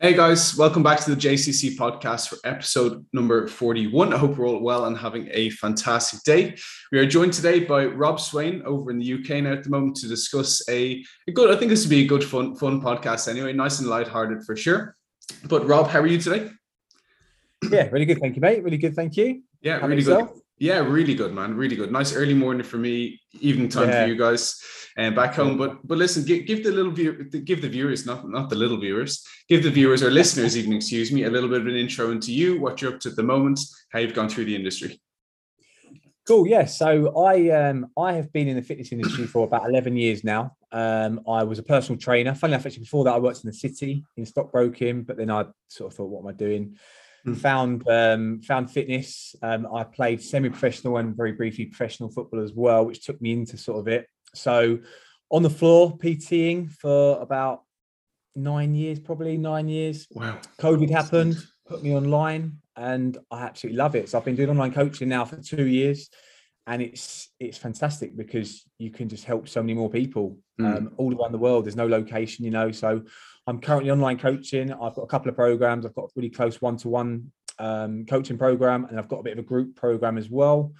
Hey guys, welcome back to the JCC podcast for episode number 41. I hope we're all well and having a fantastic day. We are joined today by Rob Swaine over in the UK now at the moment to discuss a good, I think this would be a good fun podcast anyway, nice and lighthearted for sure. But Rob, how are you today? Yeah, really good. Thank you, mate. Really good. Thank you. Yeah, really good. Yeah, really good, man. Really good. Nice early morning for me, evening time for you guys and back home. But listen, give the viewers or listeners even, excuse me, a little bit of an intro into you, what you're up to at the moment, how you've gone through the industry. Cool. Yeah. So I have been in the fitness industry for about 11 years now. I was a personal trainer. Funnily enough, actually before that, I worked in the city in stockbroking, but then I sort of thought, what am I doing? Found fitness. I played semi-professional and very briefly professional football as well, which took me into sort of it. So on the floor, PTing for about 9 years, probably 9 years. Wow. COVID happened, put me online, and I absolutely love it. So I've been doing online coaching now for 2 years, and it's fantastic because you can just help so many more people all around the world. There's no location, you know, so I'm currently online coaching. I've got a couple of programs. I've got a really close one-to-one coaching program, and I've got a bit of a group program as well.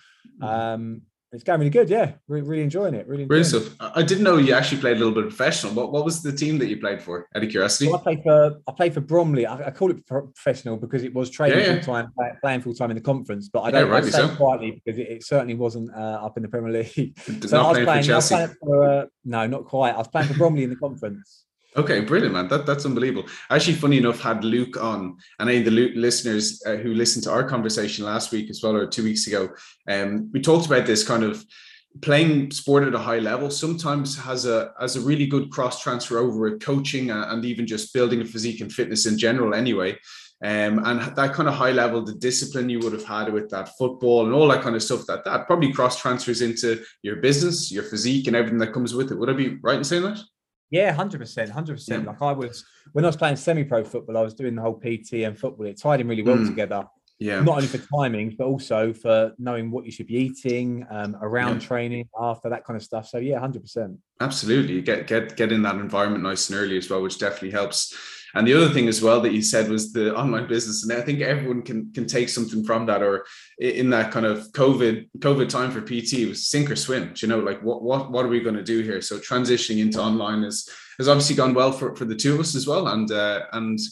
It's going really good. Yeah, really enjoying it. Really enjoying it. I didn't know you actually played a little bit of professional. What was the team that you played for? Out of curiosity, well, I played for Bromley. I call it professional because it was training full time, playing full time in the conference. But I don't say it quietly because it certainly wasn't up in the Premier League. So I was playing for Bromley in the conference. Okay, brilliant, man. That's unbelievable. Actually, funny enough, had Luke on, and I think the listeners who listened to our conversation last week as well, or 2 weeks ago, we talked about this kind of playing sport at a high level sometimes has a really good cross transfer over with coaching and even just building a physique and fitness in general anyway. And that kind of high level, the discipline you would have had with that football and all that kind of stuff, that probably cross transfers into your business, your physique and everything that comes with it. Would I be right in saying that? Yeah, 100%. Like when I was playing semi-pro football, I was doing the whole PT and football. It tied in really well together. Yeah. Not only for timings, but also for knowing what you should be eating, around training, after that kind of stuff. So yeah, 100%. Absolutely. You get in that environment nice and early as well, which definitely helps. And the other thing as well that you said was the online business. And I think everyone can take something from that, or in that kind of COVID time for PT, it was sink or swim. Do you know, like what are we going to do here? So transitioning into online has obviously gone well for the two of us as well. And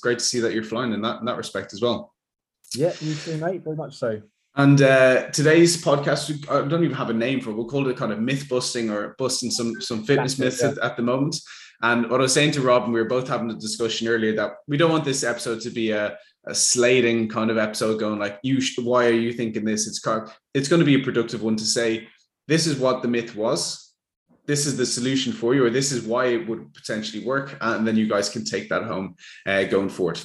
great to see that you're flying in that respect as well. Yeah, you too, mate. Very much so. And today's podcast, I don't even have a name for it. We'll call it kind of myth busting or busting some fitness myths at the moment. And what I was saying to Rob, and we were both having a discussion earlier, that we don't want this episode to be a slating kind of episode going like, why are you thinking this? It's going to be a productive one to say, this is what the myth was. This is the solution for you, or this is why it would potentially work. And then you guys can take that home going forward.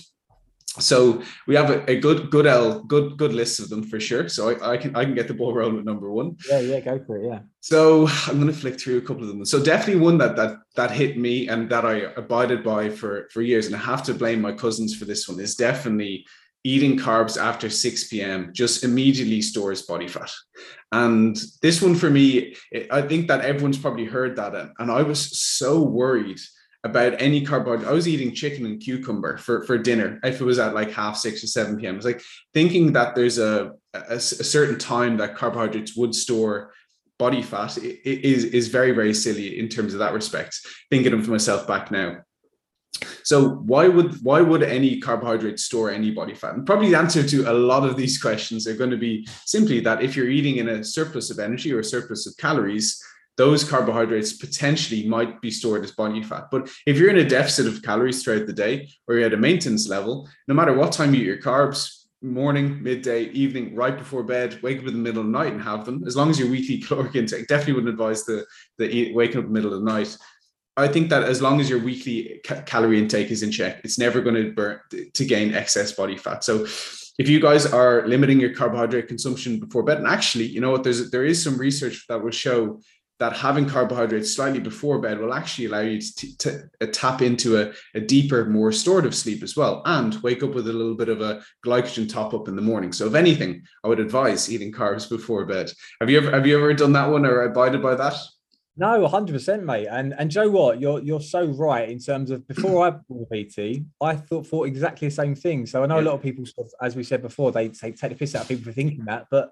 So we have a good list of them for sure. So I can get the ball rolling with number one. Yeah, go for it. Yeah. So I'm going to flick through a couple of them. So definitely one that hit me and that I abided by for years, and I have to blame my cousins for this one, is definitely eating carbs after 6 p.m. just immediately stores body fat. And this one for me, I think that everyone's probably heard that, and I was so worried about any carbohydrate. I was eating chicken and cucumber for dinner if it was at like 6:30 or 7 p.m. I was like thinking that there's a certain time that carbohydrates would store body fat. It is very, very silly in terms of that respect, thinking of myself back now. So why would any carbohydrate store any body fat? And probably the answer to a lot of these questions are going to be simply that if you're eating in a surplus of energy or a surplus of calories, those carbohydrates potentially might be stored as body fat. But if you're in a deficit of calories throughout the day, or you're at a maintenance level, no matter what time you eat your carbs, morning, midday, evening, right before bed, wake up in the middle of the night and have them, as long as your weekly caloric intake, definitely wouldn't advise the waking up in the middle of the night. I think that as long as your weekly calorie intake is in check, it's never going to gain excess body fat. So if you guys are limiting your carbohydrate consumption before bed, and actually, you know what, there is some research that will show that having carbohydrates slightly before bed will actually allow you to tap into a deeper, more restorative sleep as well, and wake up with a little bit of a glycogen top up in the morning. So if anything, I would advise eating carbs before bed. Have you ever done that one or abided by that? No, 100%, mate. And Joe, what you're so right in terms of before I was PT, I thought exactly the same thing. So I know a lot of people, as we said before, they take the piss out of people for thinking that, but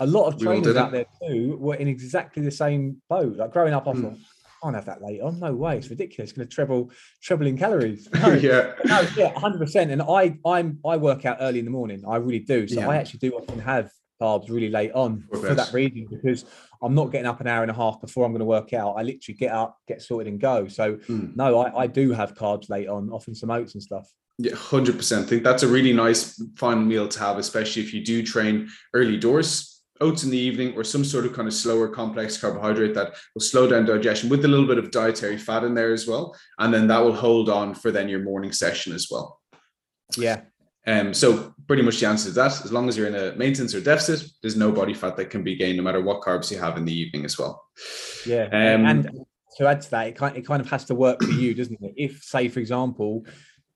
a lot of trainers out there too were in exactly the same boat. Like growing up, I thought, I can't have that late on. No way, it's ridiculous. It's going to treble in calories. No, yeah, 100%. And I work out early in the morning. I really do. So I actually do often have carbs really late on for that reason, because I'm not getting up an hour and a half before I'm going to work out. I literally get up, get sorted and go. So no, I do have carbs late on, often some oats and stuff. Yeah, 100%. I think that's a really nice, fun meal to have, especially if you do train early doors. Oats in the evening or some sort of kind of slower complex carbohydrate that will slow down digestion with a little bit of dietary fat in there as well. And then that will hold on for then your morning session as well. Yeah. So pretty much the answer to that, as long as you're in a maintenance or deficit, there's no body fat that can be gained no matter what carbs you have in the evening as well. Yeah. And to add to that, it kind of has to work for you, doesn't it? If, say, for example,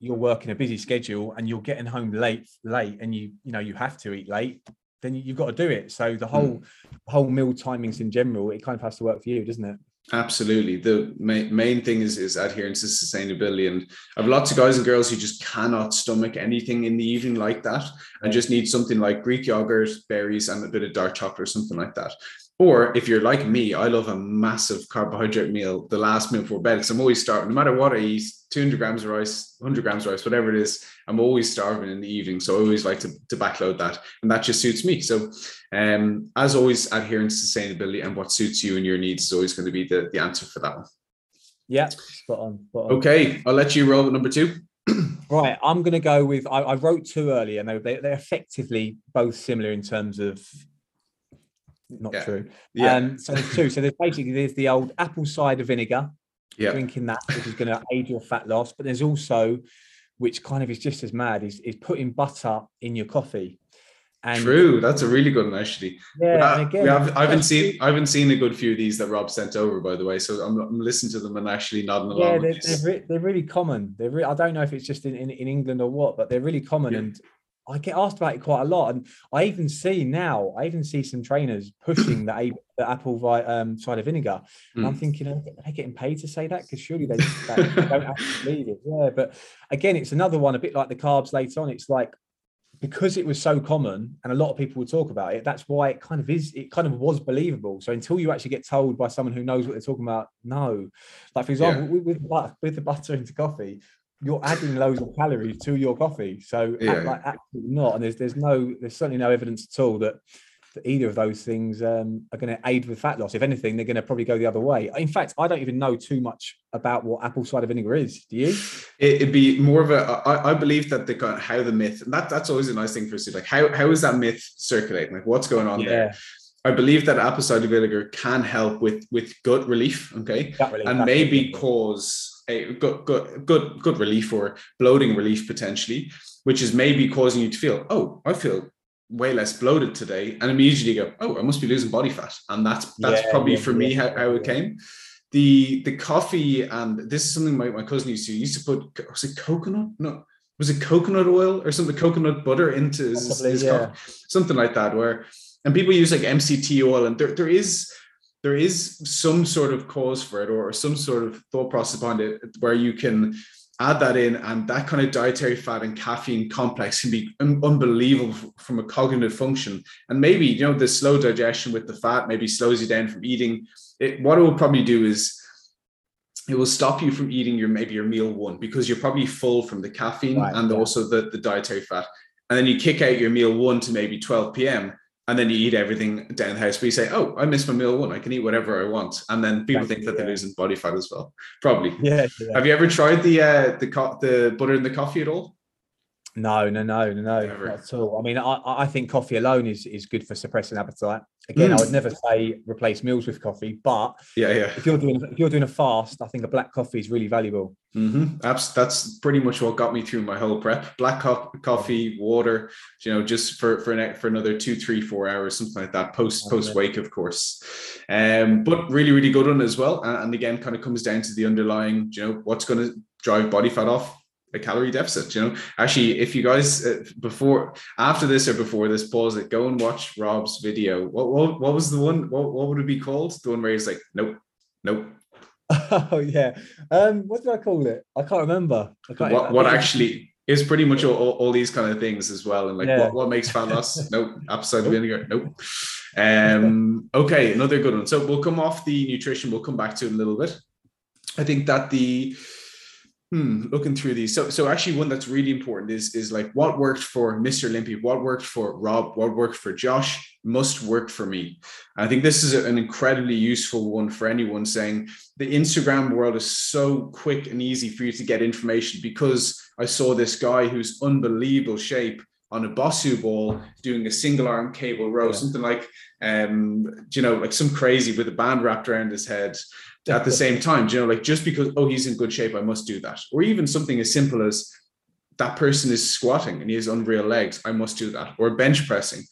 you're working a busy schedule and you're getting home late and you have to eat late, then you've got to do it. So the whole meal timings in general, it kind of has to work for you, doesn't it? Absolutely. The main thing is adherence to sustainability. And I've lots of guys and girls who just cannot stomach anything in the evening like that and just need something like Greek yogurt, berries, and a bit of dark chocolate or something like that. Or if you're like me, I love a massive carbohydrate meal, the last meal before bed. So I'm always starving, no matter what I eat, 200 grams of rice, 100 grams of rice, whatever it is, I'm always starving in the evening. So I always like to backload that. And that just suits me. So as always, adherence, sustainability, and what suits you and your needs is always going to be the answer for that one. Yeah, spot on. Okay, I'll let you roll with number two. Right, I'm going to go with, I wrote two earlier, and they're effectively both similar in terms of, Not true. Yeah. So there's two. So there's the old apple cider vinegar, drinking that, which is going to aid your fat loss. But there's also, which kind of is just as mad, is putting butter in your coffee. And true, that's a really good one actually. Yeah, I haven't seen a good few of these that Rob sent over, by the way. So I'm listening to them and actually nodding along. Yeah, they're really common. I don't know if it's just in England or what, but they're really common and. I get asked about it quite a lot, and I even see some trainers pushing the apple cider vinegar, and I'm thinking, are they getting paid to say that? Because surely they don't actually need it. Yeah, but again, it's another one, a bit like the carbs later on. It's like, because it was so common and a lot of people would talk about it, that's why it kind of was believable. So until you actually get told by someone who knows what they're talking about, no. Like, for example, with the butter into coffee, you're adding loads of calories to your coffee. So absolutely not. And there's certainly no evidence at all that either of those things are going to aid with fat loss. If anything, they're going to probably go the other way. In fact, I don't even know too much about what apple cider vinegar is. Do you? It'd be more of I believe that how the myth, and that's always a nice thing for us to, like, how is that myth circulating? Like, what's going on there? I believe that apple cider vinegar can help with gut relief. Okay. And maybe cause a good relief or bloating relief potentially, which is maybe causing you to feel, oh, I feel way less bloated today, and immediately go, oh, I must be losing body fat, and that's probably for me how it came. The coffee, and this is something my cousin used to put, was it coconut? No, was it coconut oil or something? Coconut butter into his coffee, something like that. And people use like MCT oil, and there is some sort of cause for it or some sort of thought process behind it where you can add that in, and that kind of dietary fat and caffeine complex can be unbelievable from a cognitive function. And maybe, the slow digestion with the fat maybe slows you down from eating. What it will probably do is it will stop you from eating your meal one, because you're probably full from the caffeine also the dietary fat. And then you kick out your meal one to maybe 12 p.m. And then you eat everything down the house, but you say, oh, I missed my meal one, I can eat whatever I want. And then people think that they're losing body fat as well. Probably. Yeah. Have you ever tried the butter in the coffee at all? No, not at all. I mean, I think coffee alone is good for suppressing appetite. Again, I would never say replace meals with coffee, but if you're doing a fast, I think a black coffee is really valuable. That's pretty much what got me through my whole prep. Black coffee, water, just for another 2, 3, 4 hours, something like that. Post wake, of course. But really, really good one as well. And again, kind of comes down to the underlying, what's going to drive body fat off. A calorie deficit, Actually, if you guys after this, pause it. Go and watch Rob's video. What was the one? What would it be called? The one where he's like, nope, Nope. Oh yeah. What did I call it? I can't remember. What actually is pretty much all these kind of things as well. And like, yeah. what makes Fandos? Nope. Apple cider vinegar? Nope. Okay, another good one. So we'll come off the nutrition. We'll come back to it a little bit. I think that the looking through these. So actually one that's really important is like what worked for Mr. Olympia, what worked for Rob, what worked for Josh must work for me. I think this is an incredibly useful one for anyone saying the Instagram world is so quick and easy for you to get information because I saw this guy who's unbelievable shape on a Bosu ball doing a single arm cable row, something like, like some crazy with a band wrapped around his head at the same time, like just because, oh, he's in good shape, I must do that. Or even something as simple as that person is squatting and he has unreal legs, I must do that. Or bench pressing.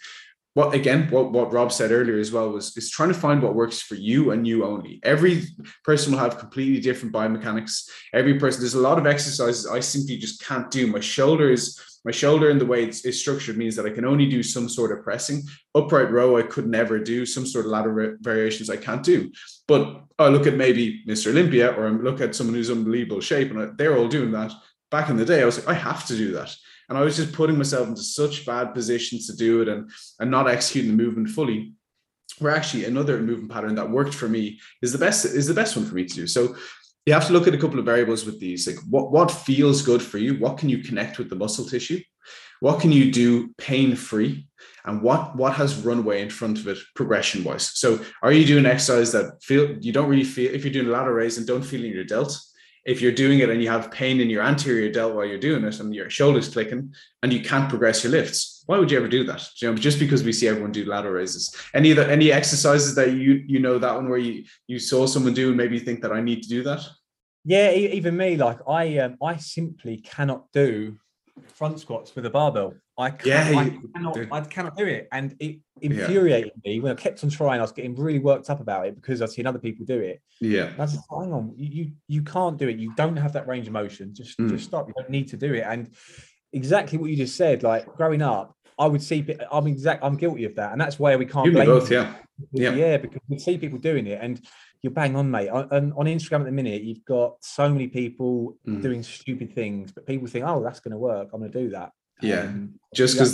What Rob said earlier as well is trying to find what works for you and you only. Every person will have completely different biomechanics. There's a lot of exercises I simply just can't do. My shoulder and the way it's structured means that I can only do some sort of pressing. Upright row, I could never do. Some sort of lateral variations I can't do. But I look at maybe Mr. Olympia or I look at someone who's unbelievable shape and they're all doing that. Back in the day, I was like, I have to do that. And I was just putting myself into such bad positions to do it and not executing the movement fully. Where actually another movement pattern that worked for me is the best one for me to do. So you have to look at a couple of variables with these, like what feels good for you, what can you connect with the muscle tissue, what can you do pain-free, and what has runway in front of it progression-wise. So are you doing exercise that you don't really feel, if you're doing lateral raise and don't feel in your delt, if you're doing it and you have pain in your anterior delt while you're doing it and your shoulder's clicking and you can't progress your lifts, why would you ever do that? Just because we see everyone do lateral raises. Any exercises that that one where you saw someone do and maybe you think that I need to do that? Yeah, even me, like I simply cannot do front squats with a barbell. I cannot do it. And it infuriated me when I kept on trying. I was getting really worked up about it because I'd seen other people do it. Yeah. That's hang on. You can't do it. You don't have that range of motion. Just stop. You don't need to do it. And exactly what you just said, like growing up, I would see I'm guilty of that. And that's where we can't blame both, because we see people doing it and you're bang on, mate. On Instagram at the minute, you've got so many people doing stupid things, but people think, oh, that's going to work. I'm going to do that. Yeah, just because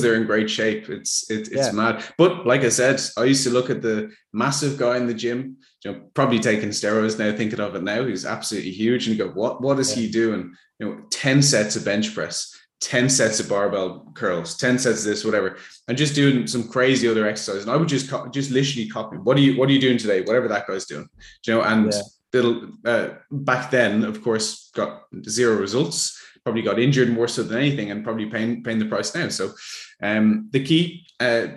they're in great shape, it's mad. But like I said, I used to look at the massive guy in the gym, probably taking steroids now, thinking of it now, he's absolutely huge, and you go, what is he doing? 10 sets of bench press, 10 sets of barbell curls, 10 sets of this, whatever, and just doing some crazy other exercise. And I would just literally copy. What are you doing today? Whatever that guy's doing, and little back then, of course, got zero results. Probably got injured more so than anything and probably paying the price now. So the key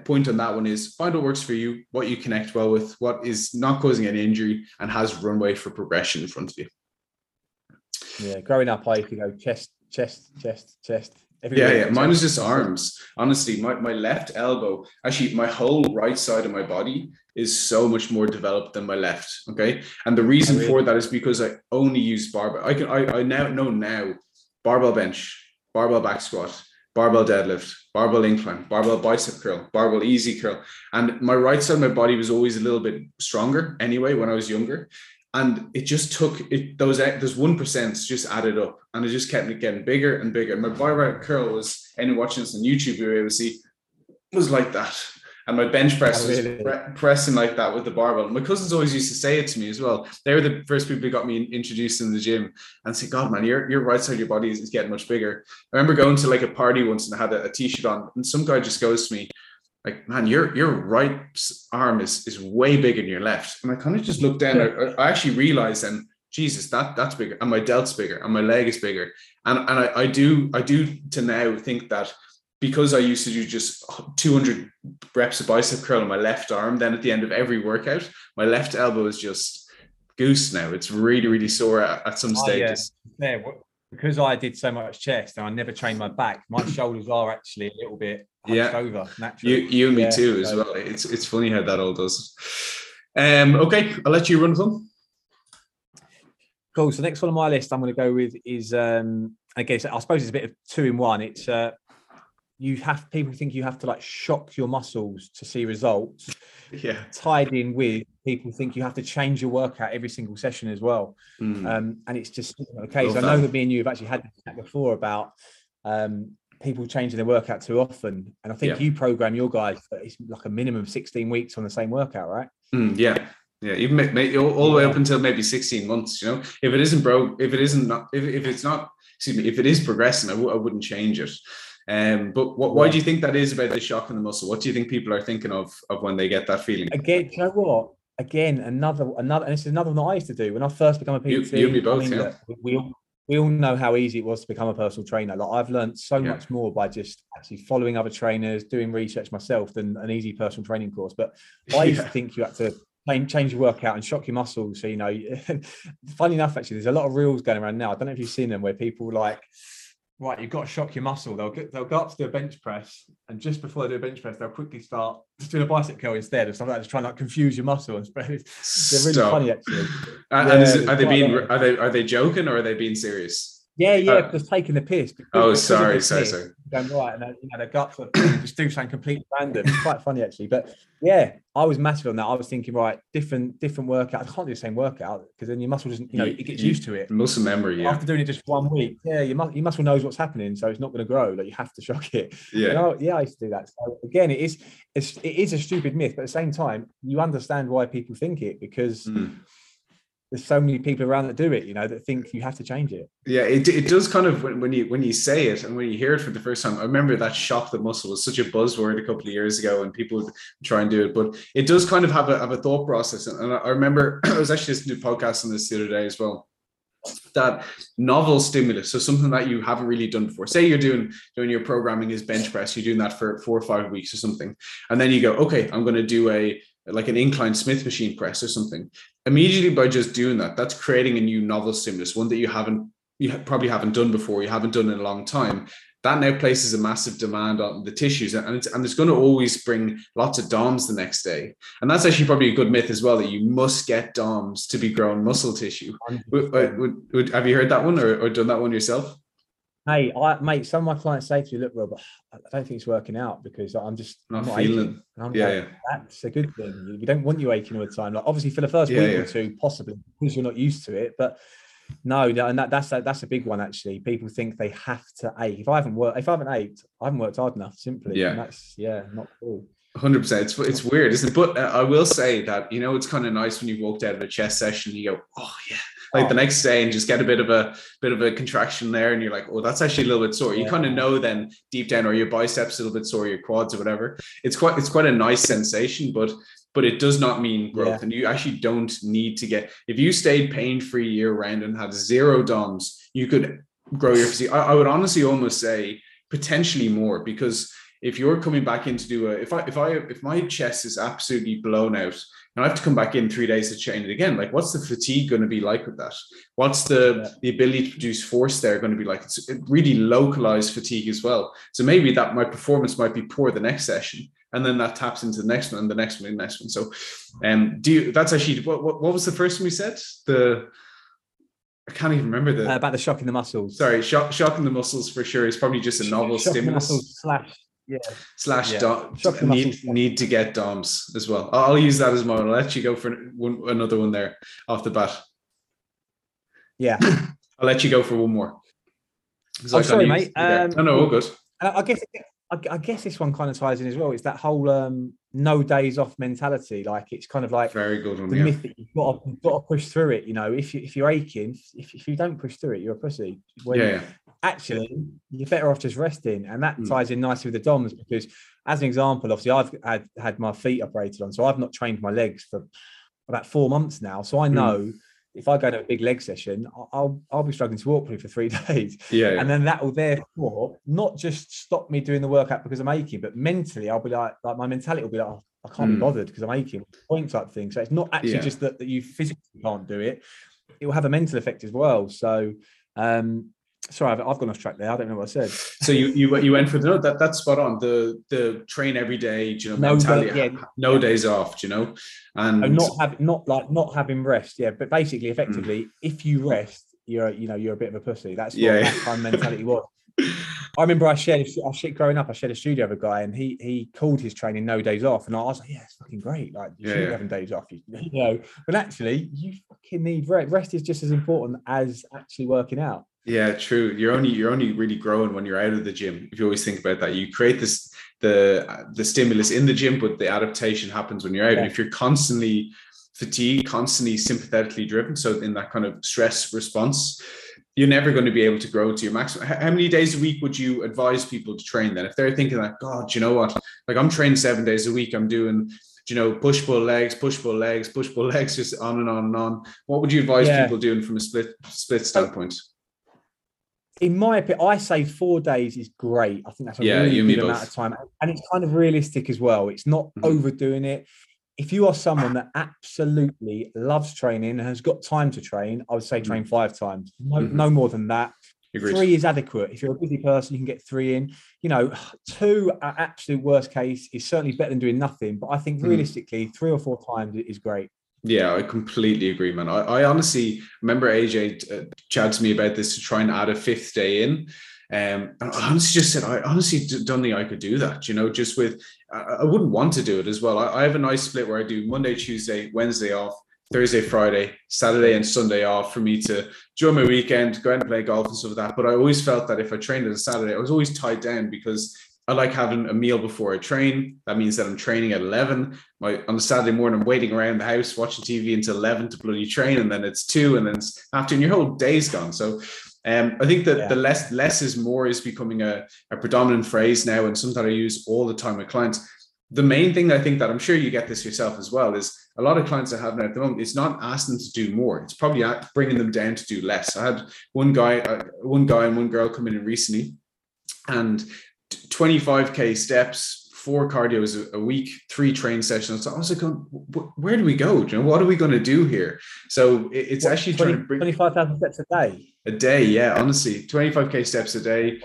point on that one is find what works for you, what you connect well with, what is not causing an injury and has runway for progression in front of you. Yeah, growing up, I used to go chest. Mine was just arms. Honestly, my left elbow, actually my whole right side of my body is so much more developed than my left, okay? And the reason for that is because I only use barbell. I now know barbell bench, barbell back squat, barbell deadlift, barbell incline, barbell bicep curl, barbell easy curl. And my right side of my body was always a little bit stronger anyway when I was younger. And it just took those 1% just added up and it just kept getting bigger and bigger. And my bicep curl was, anyone watching this on YouTube, you were able to see, was like that. And my bench press was pressing like that with the barbell. My cousins always used to say it to me as well. They were the first people who got me introduced in the gym and said, God, man, your right side of your body is getting much bigger. I remember going to like a party once and I had a t-shirt on and some guy just goes to me like, man, your right arm is way bigger than your left. And I kind of just looked down. I actually realized then, Jesus, that's bigger. And my delt's bigger and my leg is bigger. And I do to now think that because I used to do just 200 reps of bicep curl on my left arm, then at the end of every workout, my left elbow is just goose now. It's really, really sore at some stages. Because I did so much chest and I never trained my back, my shoulders are actually a little bit hunched over naturally. You and me too as well. It's funny how that all does. Okay, I'll let you run some. Cool. So next one on my list I'm going to go with is, I suppose it's a bit of two in one. It's you have, people think you have to like shock your muscles to see results. Yeah. Tied in with people think you have to change your workout every single session as well. And it's just not the case. I know that me and you have actually had this chat before about people changing their workout too often. And I think you program your guys, it's like a minimum of 16 weeks on the same workout, right? Yeah. Yeah, even all the way up until maybe 16 months, you know, if it isn't broke, if it is progressing, I wouldn't change it. But why do you think that is about the shock in the muscle? What do you think people are thinking of when they get that feeling? Again, you know what? Again, another, and this is another one that I used to do when I first became a PT. You and me both, we all know how easy it was to become a personal trainer. Like I've learned so much more by just actually following other trainers, doing research myself than an easy personal training course. But I used to think you had to change your workout and shock your muscles. So, you know, funny enough, actually, there's a lot of reels going around now. I don't know if you've seen them where people like, right, you've got to shock your muscle. They'll go up to do a bench press. And just before they do a bench press, they'll quickly start just doing a bicep curl instead or something like that, just trying to like, confuse your muscle and spread it. They're really funny, actually. Are they joking or are they being serious? Yeah, just taking the piss. Sorry. Going right, and you know their guts are just do something completely random. It's quite funny actually, but yeah, I was massive on that. I was thinking, right, different workout. I can't do the same workout because then your muscle doesn't, you know, it gets used to it. Muscle memory. Yeah. After doing it just 1 week, your muscle knows what's happening, so it's not going to grow. Like you have to shock it. Yeah, you know, I used to do that. So again, it is a stupid myth, but at the same time, you understand why people think it because. There's so many people around that do it, you know, that think you have to change it. Yeah, it does kind of, when you say it and when you hear it for the first time, I remember that shock the muscle was such a buzzword a couple of years ago and people would try and do it, but it does kind of have a thought process. And I remember I was actually listening to a podcast on this the other day as well, that novel stimulus, so something that you haven't really done before. Say you're doing your programming is bench press, you're doing that for 4 or 5 weeks or something. And then you go, okay, I'm going to do an incline Smith machine press or something. Immediately by just doing that, that's creating a new novel stimulus, one that you probably haven't done before, you haven't done in a long time. That now places a massive demand on the tissues and it's going to always bring lots of DOMS the next day. And that's actually probably a good myth as well, that you must get DOMS to be grown muscle tissue. Have you heard that one or done that one yourself? Hey, mate, some of my clients say to me, look, Rob, I don't think it's working out because I'm just not feeling. And I'm like, that's a good thing. We don't want you aching all the time. Like, obviously, for the first week or two, possibly, because you're not used to it. But no, and that's a big one, actually. People think they have to ache. If I haven't ached, I haven't worked hard enough, simply. Yeah. And that's, not cool. 100%. It's weird, isn't it? But I will say that, you know, it's kind of nice when you've walked out of a chest session and you go, oh, yeah. Like the next day and just get a bit of a contraction there and you're like, oh, that's actually a little bit sore. You kind of know then deep down, or your biceps a little bit sore, your quads or whatever. It's quite a nice sensation, but it does not mean growth. And you actually don't need to get, if you stayed pain-free year round and had zero DOMS, you could grow your physique. I would honestly almost say potentially more, because if you're coming back in to do if my chest is absolutely blown out and I have to come back in 3 days to train it again, like what's the fatigue going to be like with that? What's the ability to produce force there going to be like? It's really localized fatigue as well. So maybe that my performance might be poor the next session, and then that taps into the next one, and the next one, and the next one. So, that's actually what was the first one we said? I can't even remember about the shock in the muscles. Sorry, shock in the muscles for sure is probably just a novel stimulus. Need to get DOMS as well. I'll use that as mine. I'll let you go for another one there off the bat. Yeah. I'll let you go for one more. Sorry, mate. All good. I guess this one kind of ties in as well. It's that whole no days off mentality. Like it's kind of like very good one, the myth that you've got to push through it. You know, if you're aching, if you don't push through it, you're a pussy. Actually, you're better off just resting, and that ties in nicely with the DOMS because, as an example, obviously I've had my feet operated on, so I've not trained my legs for about 4 months now. So I know if I go to a big leg session, I'll be struggling to walk probably for 3 days. And then that will therefore not just stop me doing the workout because I'm aching, but mentally I'll be like my mentality will be like, oh, I can't be bothered because I'm aching, point type thing. So it's not actually just that you physically can't do it; it will have a mental effect as well. So. Sorry, I've gone off track there. I don't know what I said. So you went for that's spot on. The train every day, you know, mentality, days off, you know, and not having rest. Yeah, but basically, effectively, if you rest, you're a bit of a pussy. That's what that kind of mentality was. I remember I shared growing up, I shared a studio with a guy, and he called his training no days off, and I was like, yeah, it's fucking great, like you shouldn't be having days off, you know, but actually you fucking need rest. Rest is just as important as actually working out. Yeah, true. You're only really growing when you're out of the gym. If you always think about that, you create this the stimulus in the gym, but the adaptation happens when you're out. Yeah. And if you're constantly fatigued, constantly sympathetically driven, so in that kind of stress response, you're never going to be able to grow to your maximum. How many days a week would you advise people to train then? If they're thinking like, God, you know what? Like I'm training 7 days a week. I'm doing, you know, push, pull, legs, push, pull, legs, push, pull, legs, just on and on and on. What would you advise people doing from a split standpoint? In my opinion, I say 4 days is great. I think that's a really good amount of time. And it's kind of realistic as well. It's not overdoing it. If you are someone that absolutely loves training and has got time to train, I would say train 5 times. No more than that. Agreed. 3 is adequate. If you're a busy person, you can get 3 in. You know, 2 at absolute worst case is certainly better than doing nothing. But I think realistically, 3 or 4 times is great. Yeah, I completely agree, man. I honestly remember AJ chatted to me about this to try and add a 5th day in. And I honestly just said, I honestly don't think I could do that, you know, just with, I wouldn't want to do it as well. I have a nice split where I do Monday, Tuesday, Wednesday off, Thursday, Friday, Saturday and Sunday off for me to enjoy my weekend, go out and play golf and stuff like that. But I always felt that if I trained on a Saturday, I was always tied down because I like having a meal before I train. That means that I'm training at 11. On the Saturday morning, I'm waiting around the house, watching TV until 11 to bloody train. And then it's 2 and then it's after and your whole day's gone. So I think that the less is more is becoming a predominant phrase now. And something that I use all the time with clients. The main thing I think that I'm sure you get this yourself as well is a lot of clients I have now at the moment, it's not asking them to do more. It's probably bringing them down to do less. I had one guy and one girl come in recently and 25k steps, 4 cardios a week, 3 train sessions. So I was like, where do we go? You know, what are we going to do here? So it's 25,000 steps a day. A day, yeah, honestly, 25k steps a day,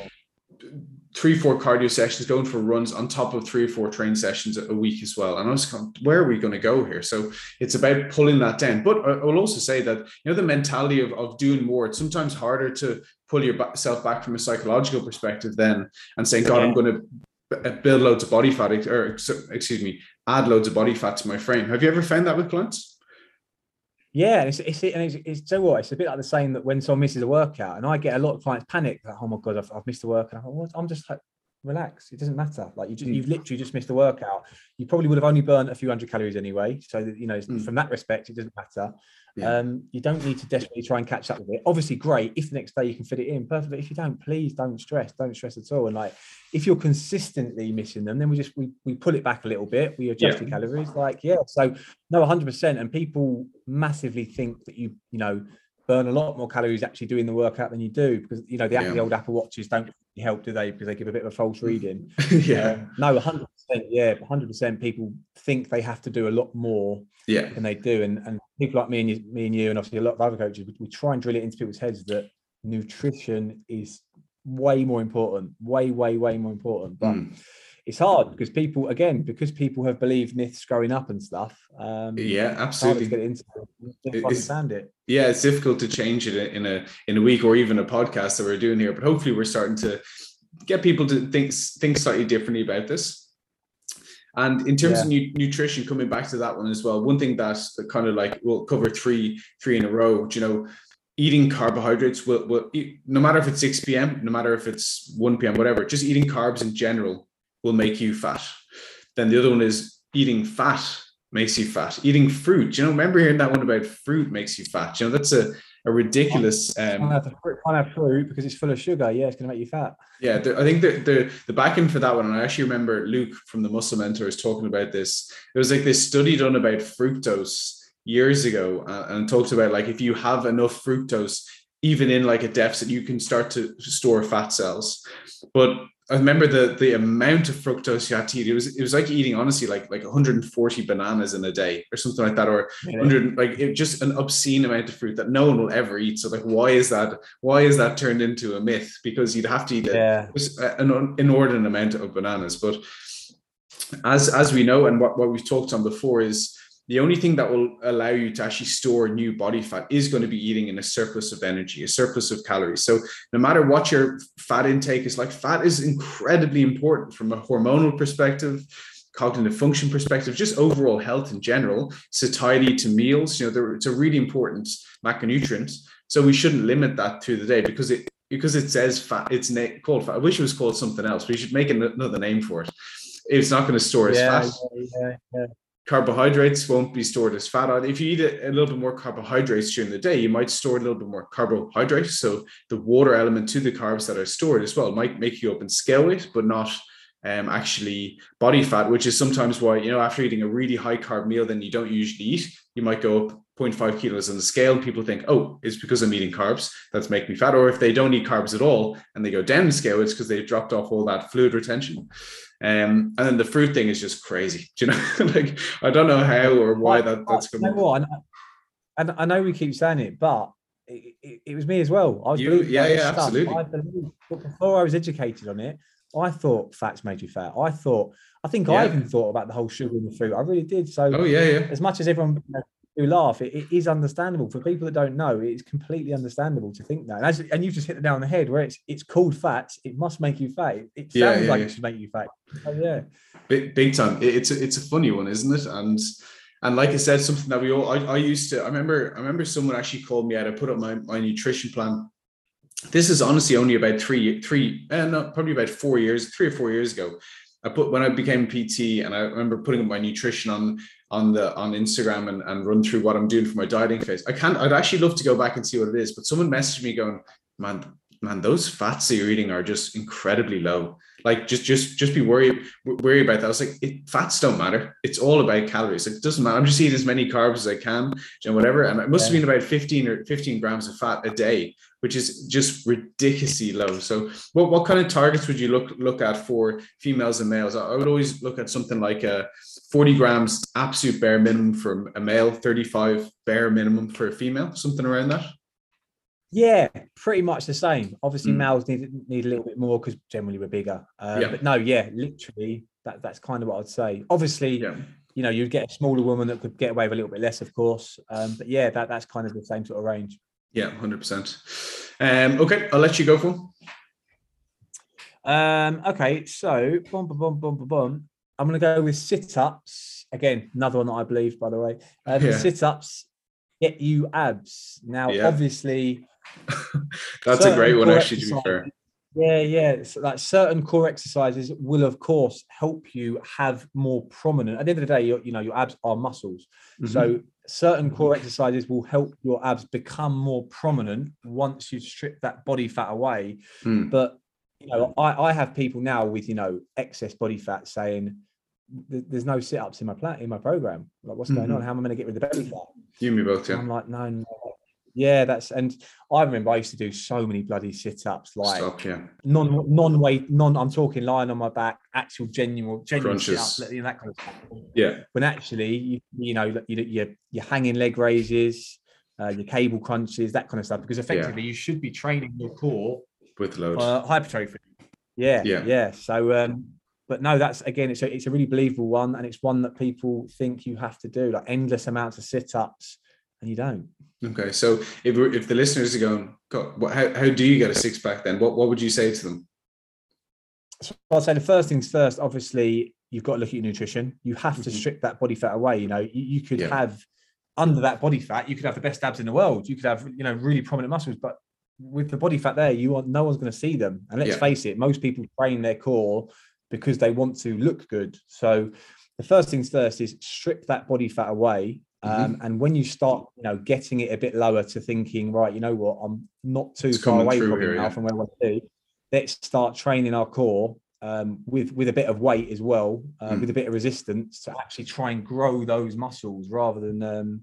3-4 cardio sessions, going for runs on top of 3 or 4 train sessions a week as well. And I was going, where are we going to go here? So it's about pulling that down. But I will also say that, you know, the mentality of doing more, it's sometimes harder to pull yourself back from a psychological perspective then and saying, God, I'm going to build loads of body fat, or excuse me, add loads of body fat to my frame. Have you ever found that with clients? Yeah, it's so what it's a bit like the same that when someone misses a workout, and I get a lot of clients panic like, oh my God, I've missed a workout. I'm just like, relax, it doesn't matter. Like you've literally just missed a workout. You probably would have only burned a few hundred calories anyway, so that, you know, from that respect, it doesn't matter. Yeah. You don't need to desperately try and catch up with it. Obviously, great if the next day you can fit it in perfectly. If you don't, please don't stress at all. And like, if you're consistently missing them, then we pull it back a little bit. We adjust the calories. Like, yeah, so no, 100%. And people massively think that you know, burn a lot more calories actually doing the workout than you do, because you know the old Apple Watches don't really help, do they? Because they give a bit of a false reading. No, 100%. Yeah, 100%. People think they have to do a lot more than they do, and people like me and you, and obviously a lot of other coaches, we try and drill it into people's heads that nutrition is way more important, way more important. But it's hard because people have believed myths growing up and stuff. Absolutely. It's hard to get into it. It's, understand it. Yeah, it's difficult to change it in a week or even a podcast that we're doing here. But hopefully, we're starting to get people to think slightly differently about this. And in terms of nutrition, coming back to that one as well, one thing that kind of like we'll cover three in a row, you know, eating carbohydrates will no matter if it's 6 p.m., no matter if it's 1 p.m., whatever, just eating carbs in general will make you fat. Then the other one is eating fat makes you fat. Eating fruit, you know, remember hearing that one about fruit makes you fat. You know, that's a ridiculous can't have fruit because it's full of sugar. Yeah, it's gonna make you fat. Yeah, I think the back end for that one, and I actually remember Luke from the Muscle Mentors talking about this. It was like this study done about fructose years ago, and talked about like if you have enough fructose, even in like a deficit, you can start to store fat cells. But I remember the amount of fructose you had to eat. It was like eating, honestly, like 140 bananas in a day or something like that, or 100, like it just an obscene amount of fruit that no one will ever eat. So like, why is that turned into a myth? Because you'd have to eat an inordinate amount of bananas. But as we know, and what we've talked on before is the only thing that will allow you to actually store new body fat is going to be eating in a surplus of energy, a surplus of calories. So no matter what your fat intake is like, fat is incredibly important from a hormonal perspective, cognitive function perspective, just overall health in general, satiety to meals. You know, it's a really important macronutrient. So we shouldn't limit that through the day because it says fat. It's called fat. I wish it was called something else. We should make another name for it. It's not going to store as fat. Yeah. Carbohydrates won't be stored as fat. If you eat a little bit more carbohydrates during the day, you might store a little bit more carbohydrates. So the water element to the carbs that are stored as well might make you up in scale weight, but not actually body fat, which is sometimes why, you know, after eating a really high carb meal than you don't usually eat, you might go up 0.5 kilos on the scale. And people think, oh, it's because I'm eating carbs that's making me fat. Or if they don't eat carbs at all and they go down the scale, it's because they've dropped off all that fluid retention. And then the fruit thing is just crazy. Do you know, like, I don't know how or why that's coming. And I know we keep saying it, but it was me as well. I was absolutely. But before I was educated on it, I thought fats made you fat. I even thought about the whole sugar in the fruit. I really did. So as much as everyone do laugh, it is understandable. For people that don't know, it's completely understandable to think that. And you've just hit the nail on the head where it's called fats. It must make you fat. It sounds it should make you fat. So, Big time. It's a funny one, isn't it? And like I said, something that we all, I remember someone actually called me out. I put up my nutrition plan. This is honestly only about three or four years ago. When I became PT, and I remember putting up my nutrition on Instagram and run through what I'm doing for my dieting phase. I'd actually love to go back and see what it is, but someone messaged me going, man, those fats that you're eating are just incredibly low. Like just be worried about that. I was like, fats don't matter. It's all about calories. It doesn't matter. I'm just eating as many carbs as I can and whatever. And it must've been about 15 grams of fat a day, which is just ridiculously low. So what kind of targets would you look at for females and males? I would always look at something like 40 grams, absolute bare minimum for a male, 35 bare minimum for a female, something around that. Yeah, pretty much the same. Obviously, males need a little bit more because generally we're bigger. But no, literally, that's kind of what I'd say. Obviously, you know, you'd get a smaller woman that could get away with a little bit less, of course. But yeah, that's kind of the same sort of range. Yeah, 100%. Okay, I'll let you go for one. Okay, so I'm going to go with sit-ups. Again, another one that I believe, by the way. Sit-ups get you abs. Now, obviously... That's a great one, actually, to be fair. Yeah. So, like, certain core exercises will, of course, help you have more prominent. At the end of the day, your abs are muscles. Mm-hmm. So certain core exercises will help your abs become more prominent once you strip that body fat away. Mm. But I have people now with excess body fat saying, "There's no sit-ups in my plan, in my program. Like, what's going on? How am I going to get rid of the belly fat?" You and me both. Yeah. I'm like, no. Yeah, and I remember I used to do so many bloody sit-ups, like non-weight, I'm talking lying on my back, actual genuine sit-ups, that kind of stuff. Yeah. When actually, your hanging leg raises, your cable crunches, that kind of stuff, because effectively you should be training your core with load hypertrophy. Yeah. So, but no, that's again, it's a really believable one, and it's one that people think you have to do, like endless amounts of sit-ups. And you don't. Okay, so if the listeners are going, God, how do you get a six pack then? What would you say to them? So I'd say the first things first. Obviously, you've got to look at your nutrition. You have to strip that body fat away. You could have under that body fat, you could have the best abs in the world. You could have really prominent muscles, but with the body fat there, no one's going to see them. And let's face it, most people train their core because they want to look good. So the first things first is strip that body fat away. And when you start, getting it a bit lower to thinking, right, you know what, I'm not too far away from it now from where I want to be. Let's start training our core with a bit of weight as well, with a bit of resistance to actually try and grow those muscles rather than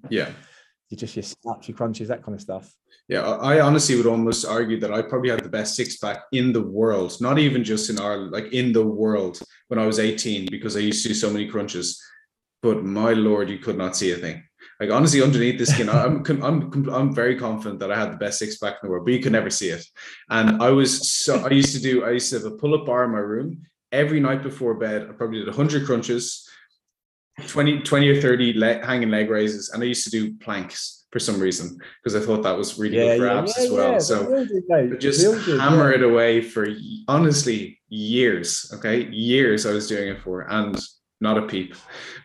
just your snaps, your crunches, that kind of stuff. Yeah, I honestly would almost argue that I probably had the best six pack in the world, not even just in Ireland, like in the world when I was 18 because I used to do so many crunches. But my Lord, you could not see a thing. Like honestly, underneath the skin, I'm very confident that I had the best six pack in the world, but you could never see it. And I used to have a pull-up bar in my room every night before bed. I probably did 100 crunches, 20 or 30 hanging leg raises, and I used to do planks for some reason because I thought that was really good for abs as well. So just hammer it away for honestly years. Okay, years I was doing it for, and not a peep.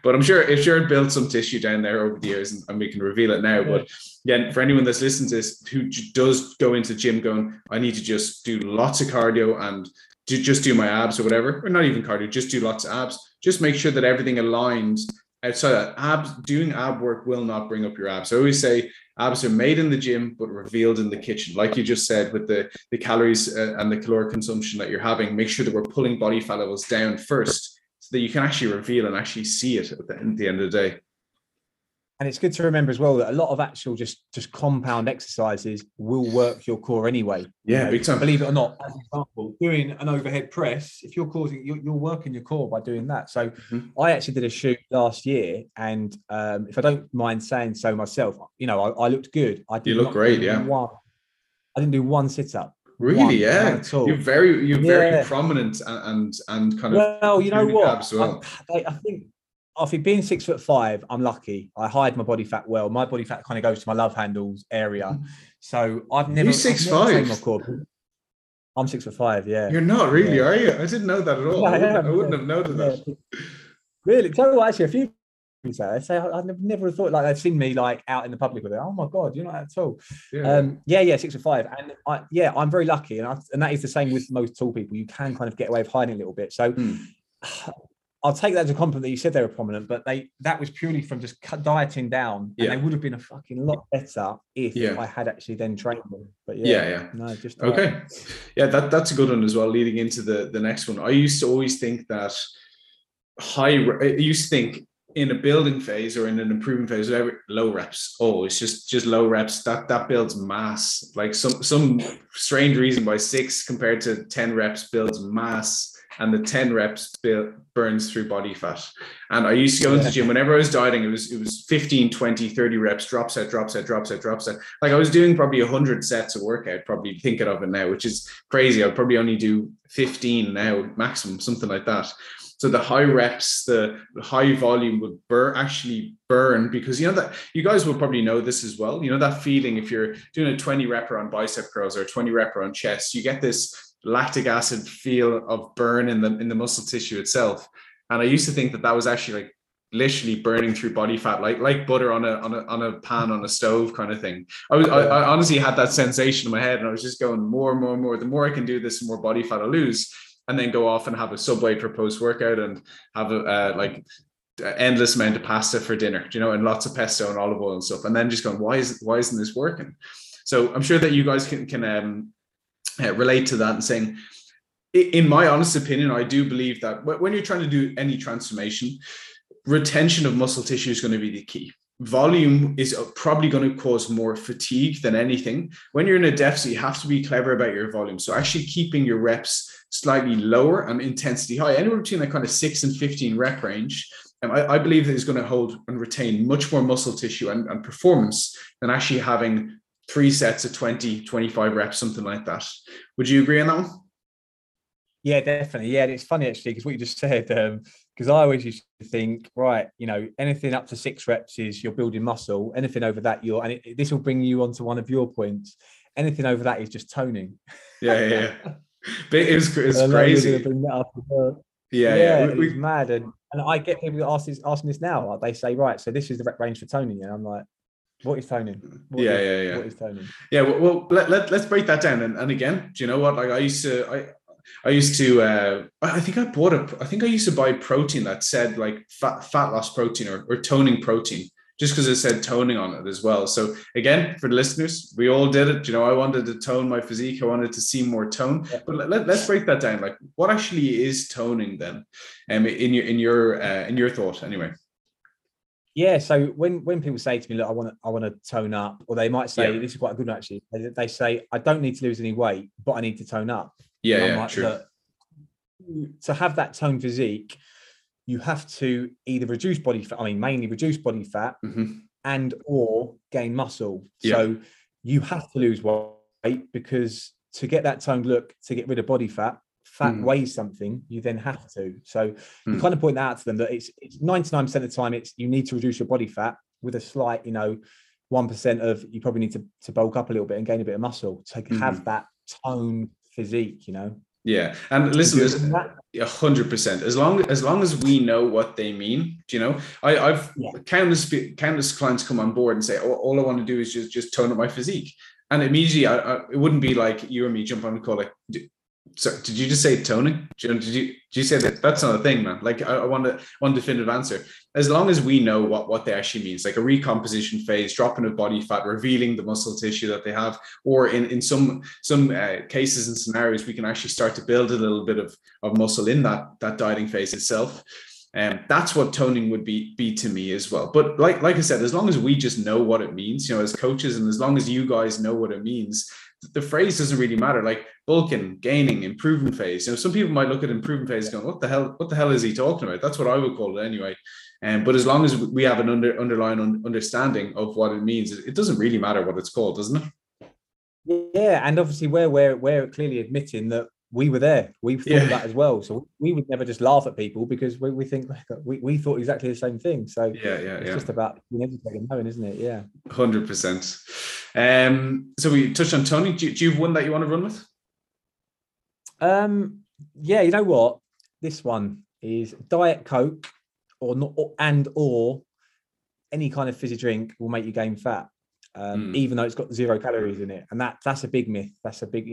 But I'm sure it built some tissue down there over the years, and we can reveal it now. But yeah, for anyone that's listening to this who does go into the gym going, I need to just do lots of cardio and just do my abs or whatever, or not even cardio, just do lots of abs. Just make sure that everything aligns outside that. Abs, doing ab work will not bring up your abs. I always say abs are made in the gym, but revealed in the kitchen. Like you just said, with the calories and the caloric consumption that you're having, make sure that we're pulling body fat levels down first so that you can actually reveal and actually see it at the end of the day. And it's good to remember as well that a lot of actual just compound exercises will work your core anyway. Yeah, big time. Believe it or not, as an example, doing an overhead press, if you're working your core by doing that. So I actually did a shoot last year, and if I don't mind saying so myself, you know, I looked good. You look great, yeah. I didn't do one sit-up. Really? Yeah. You're very prominent and kind of. Well, you know what? Well, I think. After being 6'5", I'm lucky. I hide my body fat well. My body fat kind of goes to my love handles area. So I've never. You're 6'5". I'm 6'5". Yeah. You're not really, are you? I didn't know that at all. I wouldn't have noted that. Really? So actually, a few people say I've never thought like they've seen me like out in the public with it. Oh my God, you're not that tall. Yeah. 6'5", and I'm very lucky, and that is the same with most tall people. You can kind of get away with hiding a little bit. So. I'll take that as a compliment that you said they were prominent, but that was purely from just dieting down. And they would have been a fucking lot better if I had actually then trained them. But no, just okay. Right. Yeah, that's a good one as well. Leading into the next one, I used to always think that in a building phase or in an improvement phase, whatever, low reps. Oh, it's just low reps. That builds mass. Like some strange reason why 6 compared to 10 reps builds mass. And the 10 reps burns through body fat. And I used to go into the gym whenever I was dieting, it was 15, 20, 30 reps, drops out. Like I was doing probably 100 sets of workout, probably thinking of it now, which is crazy. I'd probably only do 15 now maximum, something like that. So the high reps, the high volume would burn because, you know, that you guys will probably know this as well. You know, that feeling if you're doing a 20 repper on bicep curls or a 20 repper on chest, you get this lactic acid feel of burn in the muscle tissue itself. And I used to think that was actually like literally burning through body fat, like butter on a pan on a stove kind of thing. I honestly had that sensation in my head, and I was just going more. The more I can do this, the more body fat I lose, and then go off and have a Subway for post-workout and have a endless amount of pasta for dinner, you know, and lots of pesto and olive oil and stuff. And then just going, why isn't this working? So I'm sure that you guys can relate to that and saying, in my honest opinion, I do believe that when you're trying to do any transformation, retention of muscle tissue is going to be the key. Volume is probably going to cause more fatigue than anything. When you're in a deficit, you have to be clever about your volume. So actually keeping your reps slightly lower and intensity high, anywhere between that kind of 6 and 15 rep range, I believe that is going to hold and retain much more muscle tissue and performance than actually having 3 sets of 20, 25 reps, something like that. Would you agree on that one? Yeah, definitely. Yeah, and it's funny actually, because what you just said, because I always used to think, right, you know, anything up to 6 reps is you're building muscle. Anything over that, this will bring you onto one of your points. Anything over that is just toning. Yeah. But it was crazy. It was mad. And I get people asking this now. Like, they say, right, so this is the rep range for toning. And I'm like, what is toning? What is toning? Yeah, well, let's break that down. And again, do you know what? Like I used to buy protein that said like fat loss protein or toning protein, just because it said toning on it as well. So again, for the listeners, we all did it. You know, I wanted to tone my physique. I wanted to see more tone. Yeah. But let's break that down. Like, what actually is toning then? In your thought, anyway. Yeah, so when people say to me, look, I want to tone up, or they might say, this is quite a good one actually, they say, I don't need to lose any weight, but I need to tone up. True. To have that toned physique, you have to either mainly reduce body fat and or gain muscle. Yeah. So you have to lose weight because to get that toned look, to get rid of body fat, that weighs something, you then have to. So you kind of point that out to them, that it's 99% of the time, it's you need to reduce your body fat with a slight, 1% of you probably need to bulk up a little bit and gain a bit of muscle to have that toned physique, Yeah. And listen, 100%, as long as we know what they mean, I've countless clients come on board and say, oh, all I want to do is just tone up my physique. And immediately it wouldn't be like you and me jump on the call, like, so did you just say toning? Did you say that? That's not a thing, man. Like I want a definitive answer. As long as we know what they actually means, like a recomposition phase, dropping of body fat, revealing the muscle tissue that they have, or in some cases and scenarios, we can actually start to build a little bit of muscle in that dieting phase itself. And that's what toning would be to me as well. But like I said, as long as we just know what it means, as coaches, and as long as you guys know what it means, the phrase doesn't really matter. Like bulking, gaining, improvement phase. Some people might look at improvement phase going, what the hell is he talking about? That's what I would call it anyway. But as long as we have an underlying understanding of what it means, it doesn't really matter what it's called, doesn't it? Yeah. And obviously we're clearly admitting that we were there. We thought that as well. So we would never just laugh at people, because we think we thought exactly the same thing. So it's just about being educated and knowing, isn't it? Yeah. 100%. So we touched on toning. Do you have one that you want to run with? You know what? This one is Diet Coke or any kind of fizzy drink will make you gain fat. Even though it's got 0 calories in it. And that's a big myth. That's a big,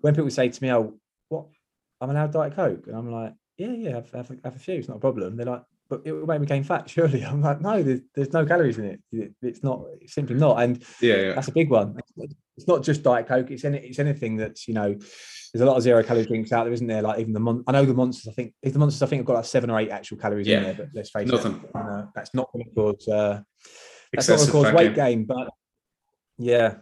when people say to me, oh, what? I'm allowed Diet Coke. And I'm like, yeah, have a few. It's not a problem. They're like, but it will make me gain fat, surely. I'm like, no, there's no calories in it. It's not, it's simply not. And that's a big one. It's not just Diet Coke. It's anything that's, there's a lot of 0 calorie drinks out there, isn't there? Like even the Monsters, I think have got like 7 or 8 actual calories in there, but let's face it. That's not going to cause, weight gain, but that's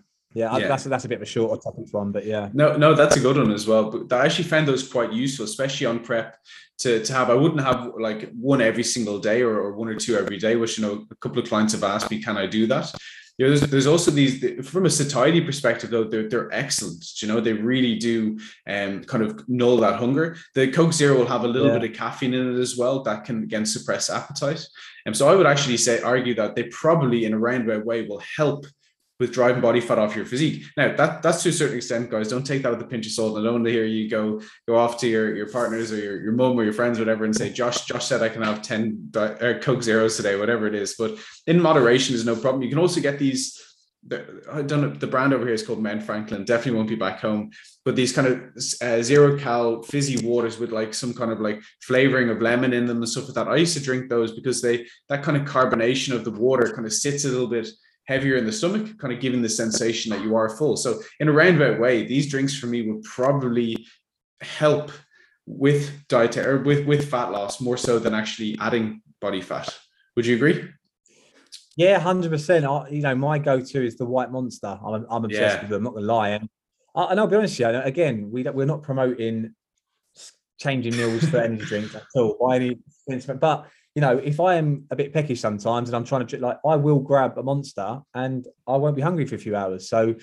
a bit of a shorter topic one, but no, that's a good one as well. But I actually found those quite useful, especially on prep, to have. I wouldn't have like one every single day or one or two every day, which a couple of clients have asked me, can I do that? There's also these, from a satiety perspective though, they're excellent. They really do kind of null that hunger. The Coke Zero will have a little bit of caffeine in it as well that can again suppress appetite. And so I would actually argue that they probably in a roundabout way will help with driving body fat off your physique. Now that's to a certain extent, guys. Don't take that with a pinch of salt. I don't want to hear you go off to your partners or your mum or your friends, whatever, and say, Josh said I can have 10 Coke Zeros today, whatever it is. But in moderation is no problem. You can also get these. I don't know, the brand over here is called Mount Franklin. Definitely won't be back home. But these kind of 0 cal fizzy waters with like some kind of like flavoring of lemon in them and stuff like that. I used to drink those because that kind of carbonation of the water kind of sits a little bit heavier in the stomach, kind of giving the sensation that you are full. So in a roundabout way, these drinks for me would probably help with dietary or with fat loss more so than actually adding body fat. Would you agree? Yeah, 100%. My go-to is the White Monster. I'm obsessed with them, I'm not gonna lie. And I'll be honest with you, again, we're not promoting changing meals for energy drinks at all. But if I am a bit peckish sometimes and I'm trying to, I will grab a Monster and I won't be hungry for a few hours. So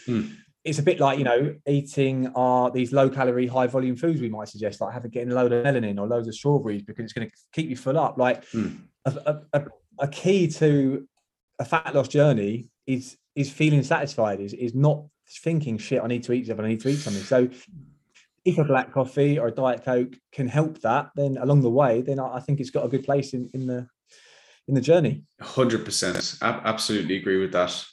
it's a bit like, eating these low-calorie, high-volume foods we might suggest, like getting a load of melanin or loads of strawberries because it's going to keep you full up. Like a key to a fat loss journey is feeling satisfied, is not thinking, shit, I need to eat something. So if a black coffee or a Diet Coke can help that, then along the way, then I think it's got a good place in the journey. 100%. I absolutely agree with that.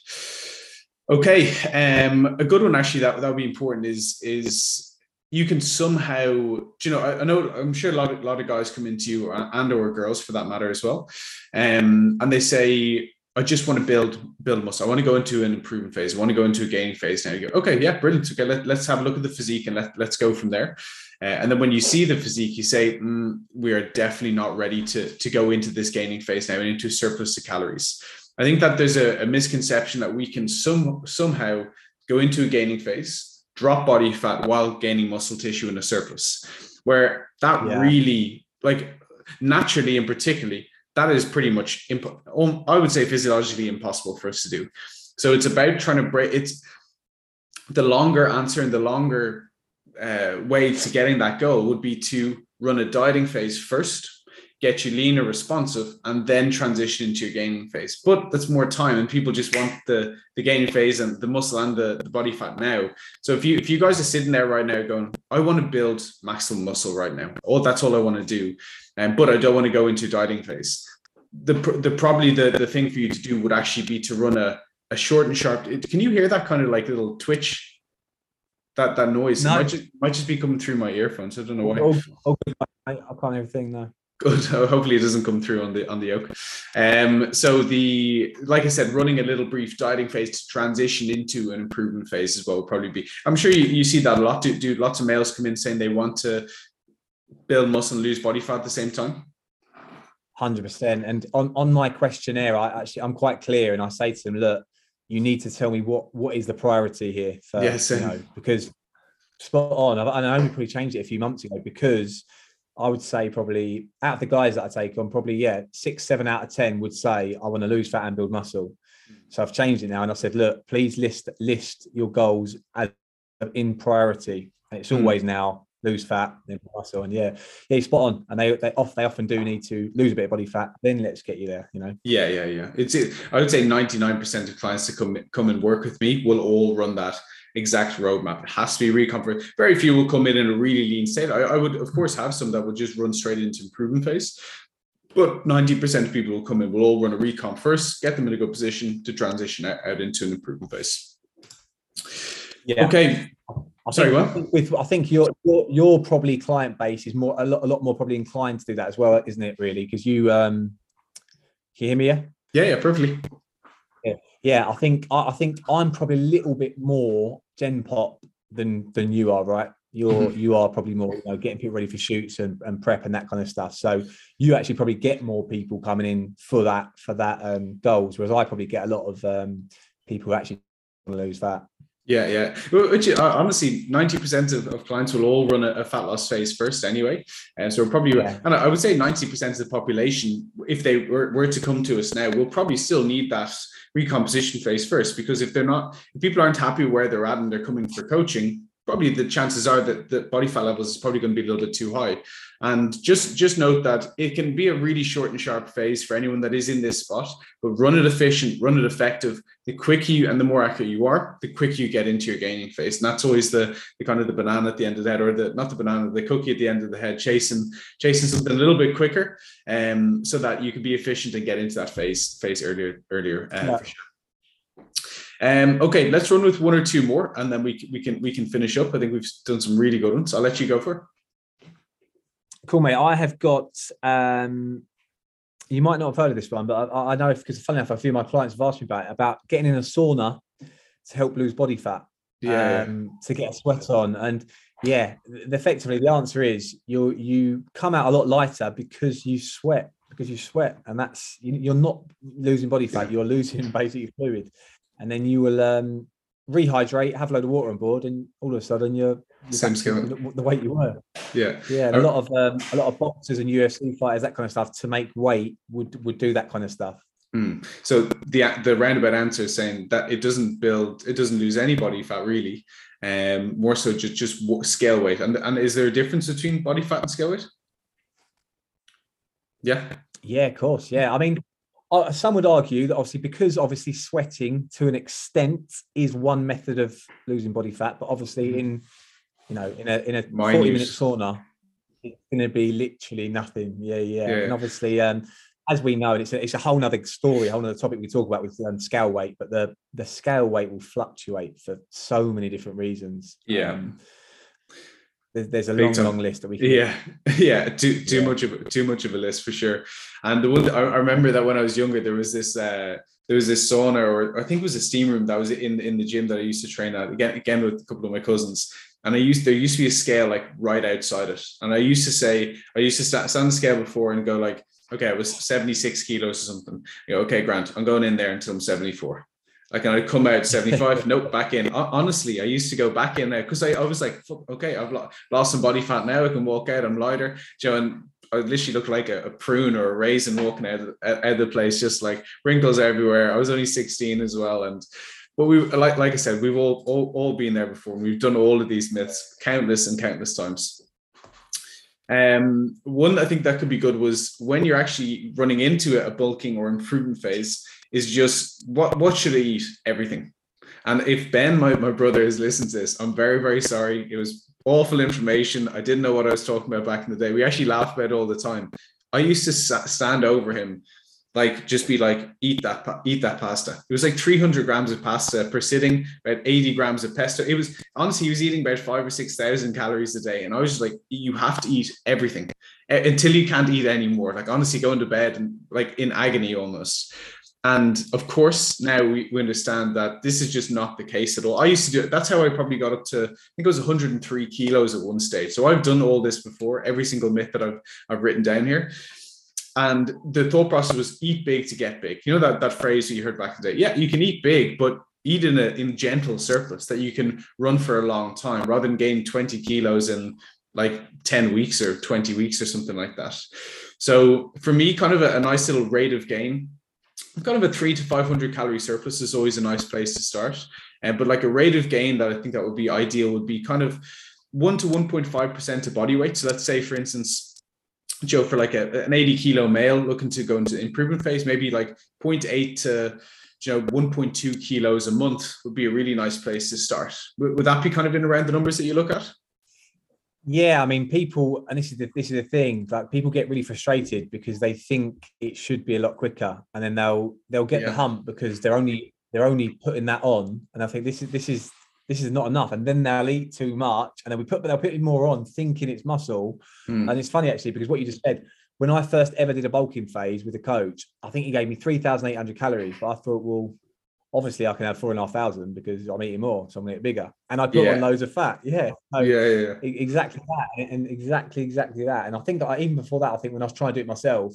Okay. A good one actually that would be important is you can somehow, I'm sure a lot of guys come into you or girls for that matter as well. And they say, I just want to build muscle. I want to go into an improvement phase. I want to go into a gaining phase. Now you go, okay, yeah, brilliant. Okay, let's have a look at the physique and let's go from there. And then when you see the physique, you say, we are definitely not ready to go into this gaining phase now and into surplus of calories. I think that there's a misconception that we can somehow go into a gaining phase, drop body fat while gaining muscle tissue in a surplus, where that really, like naturally and particularly, that is pretty much, I would say, physiologically impossible for us to do. So it's about trying to break. It's the longer answer and the longer way to getting that goal would be to run a dieting phase first, get you leaner, responsive, and then transition into your gaining phase. But that's more time, and people just want the gaining phase and the muscle and the body fat now. So if you guys are sitting there right now going, I want to build maximum muscle right now, oh, that's all I want to do, but I don't want to go into dieting phase, the thing for you to do would actually be to run a short and sharp. Can you hear that kind of like little twitch? That noise? No. Might just be coming through my earphones. I don't know why. I can't hear a thing now. Good. Hopefully it doesn't come through on the yoke. So like I said, running a little brief dieting phase to transition into an improvement phase as well would probably be. I'm sure you see that a lot. Do lots of males come in saying they want to build muscle and lose body fat at the same time? 100%. And on my questionnaire, I'm quite clear, and I say to them, look, you need to tell me what is the priority here for, because spot on. And I only probably changed it a few months ago, because I would say probably out of the guys that I take on, probably, 6-7 out of 10 would say, I want to lose fat and build muscle. So I've changed it now. And I said, look, please list your goals as in priority. And it's always now lose fat, then muscle. And yeah, spot on. And they often do need to lose a bit of body fat, then let's get you there, you know? Yeah. I would say 99% of clients that come and work with me will all run that exact roadmap. It has to be really comfortable. Very few will come in a really lean state. I would, of course, have some that will just run straight into improvement phase, but 90% of people will come in, will all run a recomp first, get them in a good position to transition out into an improvement phase. Yeah. Okay. I think your probably client base is a lot more probably inclined to do that as well, isn't it? Really, because you can you hear me? Yeah, perfectly. Yeah. I think I'm probably a little bit more gen pop than you are, right? You are probably more, getting people ready for shoots and prep and that kind of stuff. So you actually probably get more people coming in for that goals, whereas I probably get a lot of people who actually want to lose fat. Yeah. Which, honestly, 90% of clients will all run a fat loss phase first anyway. And so probably, and I would say 90% of the population, if they were to come to us now, will probably still need that recomposition phase first, because if people aren't happy where they're at and they're coming for coaching, probably the chances are that the body fat levels is probably going to be a little bit too high. And just note that it can be a really short and sharp phase for anyone that is in this spot, but run it efficient, run it effective. The quicker you and the more accurate you are, the quicker you get into your gaining phase. And that's always the kind of the banana at the end of the head, or the cookie at the end of the head, chasing something a little bit quicker, so that you can be efficient and get into that phase earlier. For sure. Okay, let's run with one or two more, and then we can finish up. I think we've done some really good ones. I'll let you go for it. Cool, mate. I have got, you might not have heard of this one, but I know, because funny enough, a few of my clients have asked me about getting in a sauna to help lose body fat, to get a sweat on. And effectively the answer is you come out a lot lighter because you sweat, and that's, you're not losing body fat, you're losing basically fluid. And then you will rehydrate, have a load of water on board, and all of a sudden you're same skill, the weight you were. Yeah. A lot of boxers and UFC fighters, that kind of stuff, to make weight would do that kind of stuff. So the roundabout answer is saying that it doesn't lose any body fat really, more so just scale weight. And is there a difference between body fat and scale weight? Yeah, of course. Yeah, I mean, some would argue that because sweating to an extent is one method of losing body fat, but obviously in a 40-minute sauna, it's going to be literally nothing. Yeah. And obviously, as we know, it's a whole nother story, a whole nother topic we talk about with scale weight, but the scale weight will fluctuate for so many different reasons. There's a long list that we can... Too much of a list for sure. And the one, I remember that when I was younger, there was this sauna, or I think it was a steam room that was in the gym that I used to train at, again with a couple of my cousins. And there used to be a scale like right outside it, and I used to stand on the scale before and go like, okay, I was 76 kilos or something. Okay, Grant, I'm going in there until I'm 74. Like, and I'd come out 75, nope, back in. Honestly, I used to go back in there because I was like, okay, I've lost some body fat now. I can walk out, I'm lighter. And I literally looked like a prune or a raisin walking out of the place, just like wrinkles everywhere. I was only 16 as well. And Well, we like I said, we've all been there before, and we've done all of these myths countless times. One I think that could be good was when you're actually running into a bulking or improvement phase is just what should I eat? Everything. And if Ben, my brother, has listened to this, I'm very, very sorry. It was awful information. I didn't know what I was talking about back in the day. We actually laugh about it all the time. I used to stand over him, like just be like, eat that pasta. It was like 300 grams of pasta per sitting, about 80 grams of pesto. It was honestly, he was eating about 5,000 or 6,000 calories a day. And I was just like, you have to eat everything until you can't eat anymore. Like honestly, going to bed and like in agony almost. And of course, now we understand that this is just not the case at all. I used to do it. That's how I probably got up to, I think it was 103 kilos at one stage. So I've done all this before, every single myth that I've written down here. And the thought process was eat big to get big. You know, that phrase you heard back in the day. Yeah, you can eat big, but eat in gentle surplus that you can run for a long time rather than gain 20 kilos in like 10 weeks or 20 weeks or something like that. So for me, kind of a nice little rate of gain. Kind of a 300 to 500 calorie surplus is always a nice place to start. But like a rate of gain that I think that would be ideal would be kind of 1 to 1.5% of body weight. So let's say, for instance, Joe, for like an 80 kilo male looking to go into the improvement phase, maybe like 0.8 to 1.2 kilos a month would be a really nice place to start. Would that be kind of in around the numbers that you look at? Yeah, I mean, people, and this is the thing, like people get really frustrated because they think it should be a lot quicker, and then they'll get the hump because they're only putting that on, and I think this is not enough, and then they'll eat too much, and then they'll put more on, thinking it's muscle. And it's funny actually because what you just said, when I first ever did a bulking phase with a coach, I think he gave me 3,800 calories, but I thought, well, obviously I can have 4,500 because I'm eating more, so I'm gonna get bigger. And I put on loads of fat. Exactly that. And exactly that. And I think that even before that, I think when I was trying to do it myself,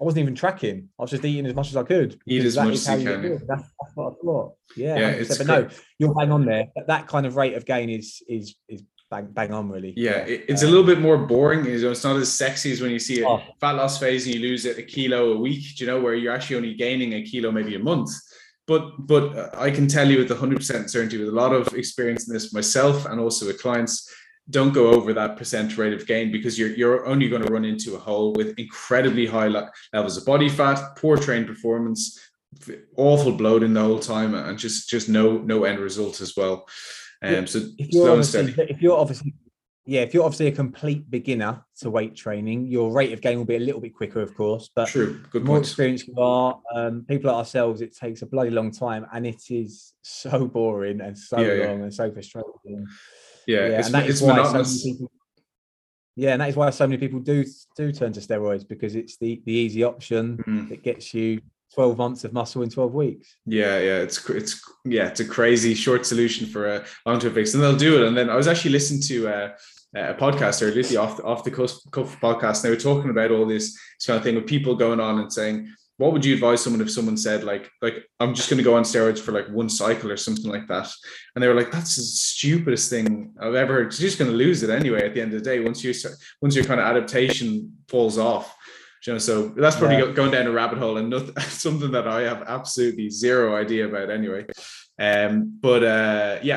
I wasn't even tracking. I was just eating as much as I could. Eat as much as you can. That's what I thought. Yeah but no, you're bang on there. That kind of rate of gain is bang on, really. Yeah, it's a little bit more boring. It's not as sexy as when you see a fat loss phase and you lose a kilo a week, where you're actually only gaining a kilo maybe a month. But I can tell you with 100% certainty, with a lot of experience in this myself and also with clients, don't go over that percent rate of gain because you're only going to run into a hole with incredibly high levels of body fat, poor train performance, awful bloating the whole time, and just no end result as well. If you're obviously a complete beginner to weight training, your rate of gain will be a little bit quicker, of course. But true, good point. The more experienced you are, people like ourselves, it takes a bloody long time, and it is so boring and so long and so frustrating. And that is why so many people do turn to steroids, because it's the easy option that gets you 12 months of muscle in 12 weeks. It's a crazy short solution for a long-term fix, and they'll do it. And then I was actually listening to a podcast, or literally off the cuff podcast, and they were talking about all this kind of thing with people going on and saying, what would you advise someone if someone said like I'm just going to go on steroids for like one cycle or something like that? And they were like, that's the stupidest thing I've ever heard. You're just going to lose it anyway at the end of the day once your kind of adaptation falls off. So that's probably going down a rabbit hole and something that I have absolutely zero idea about anyway. I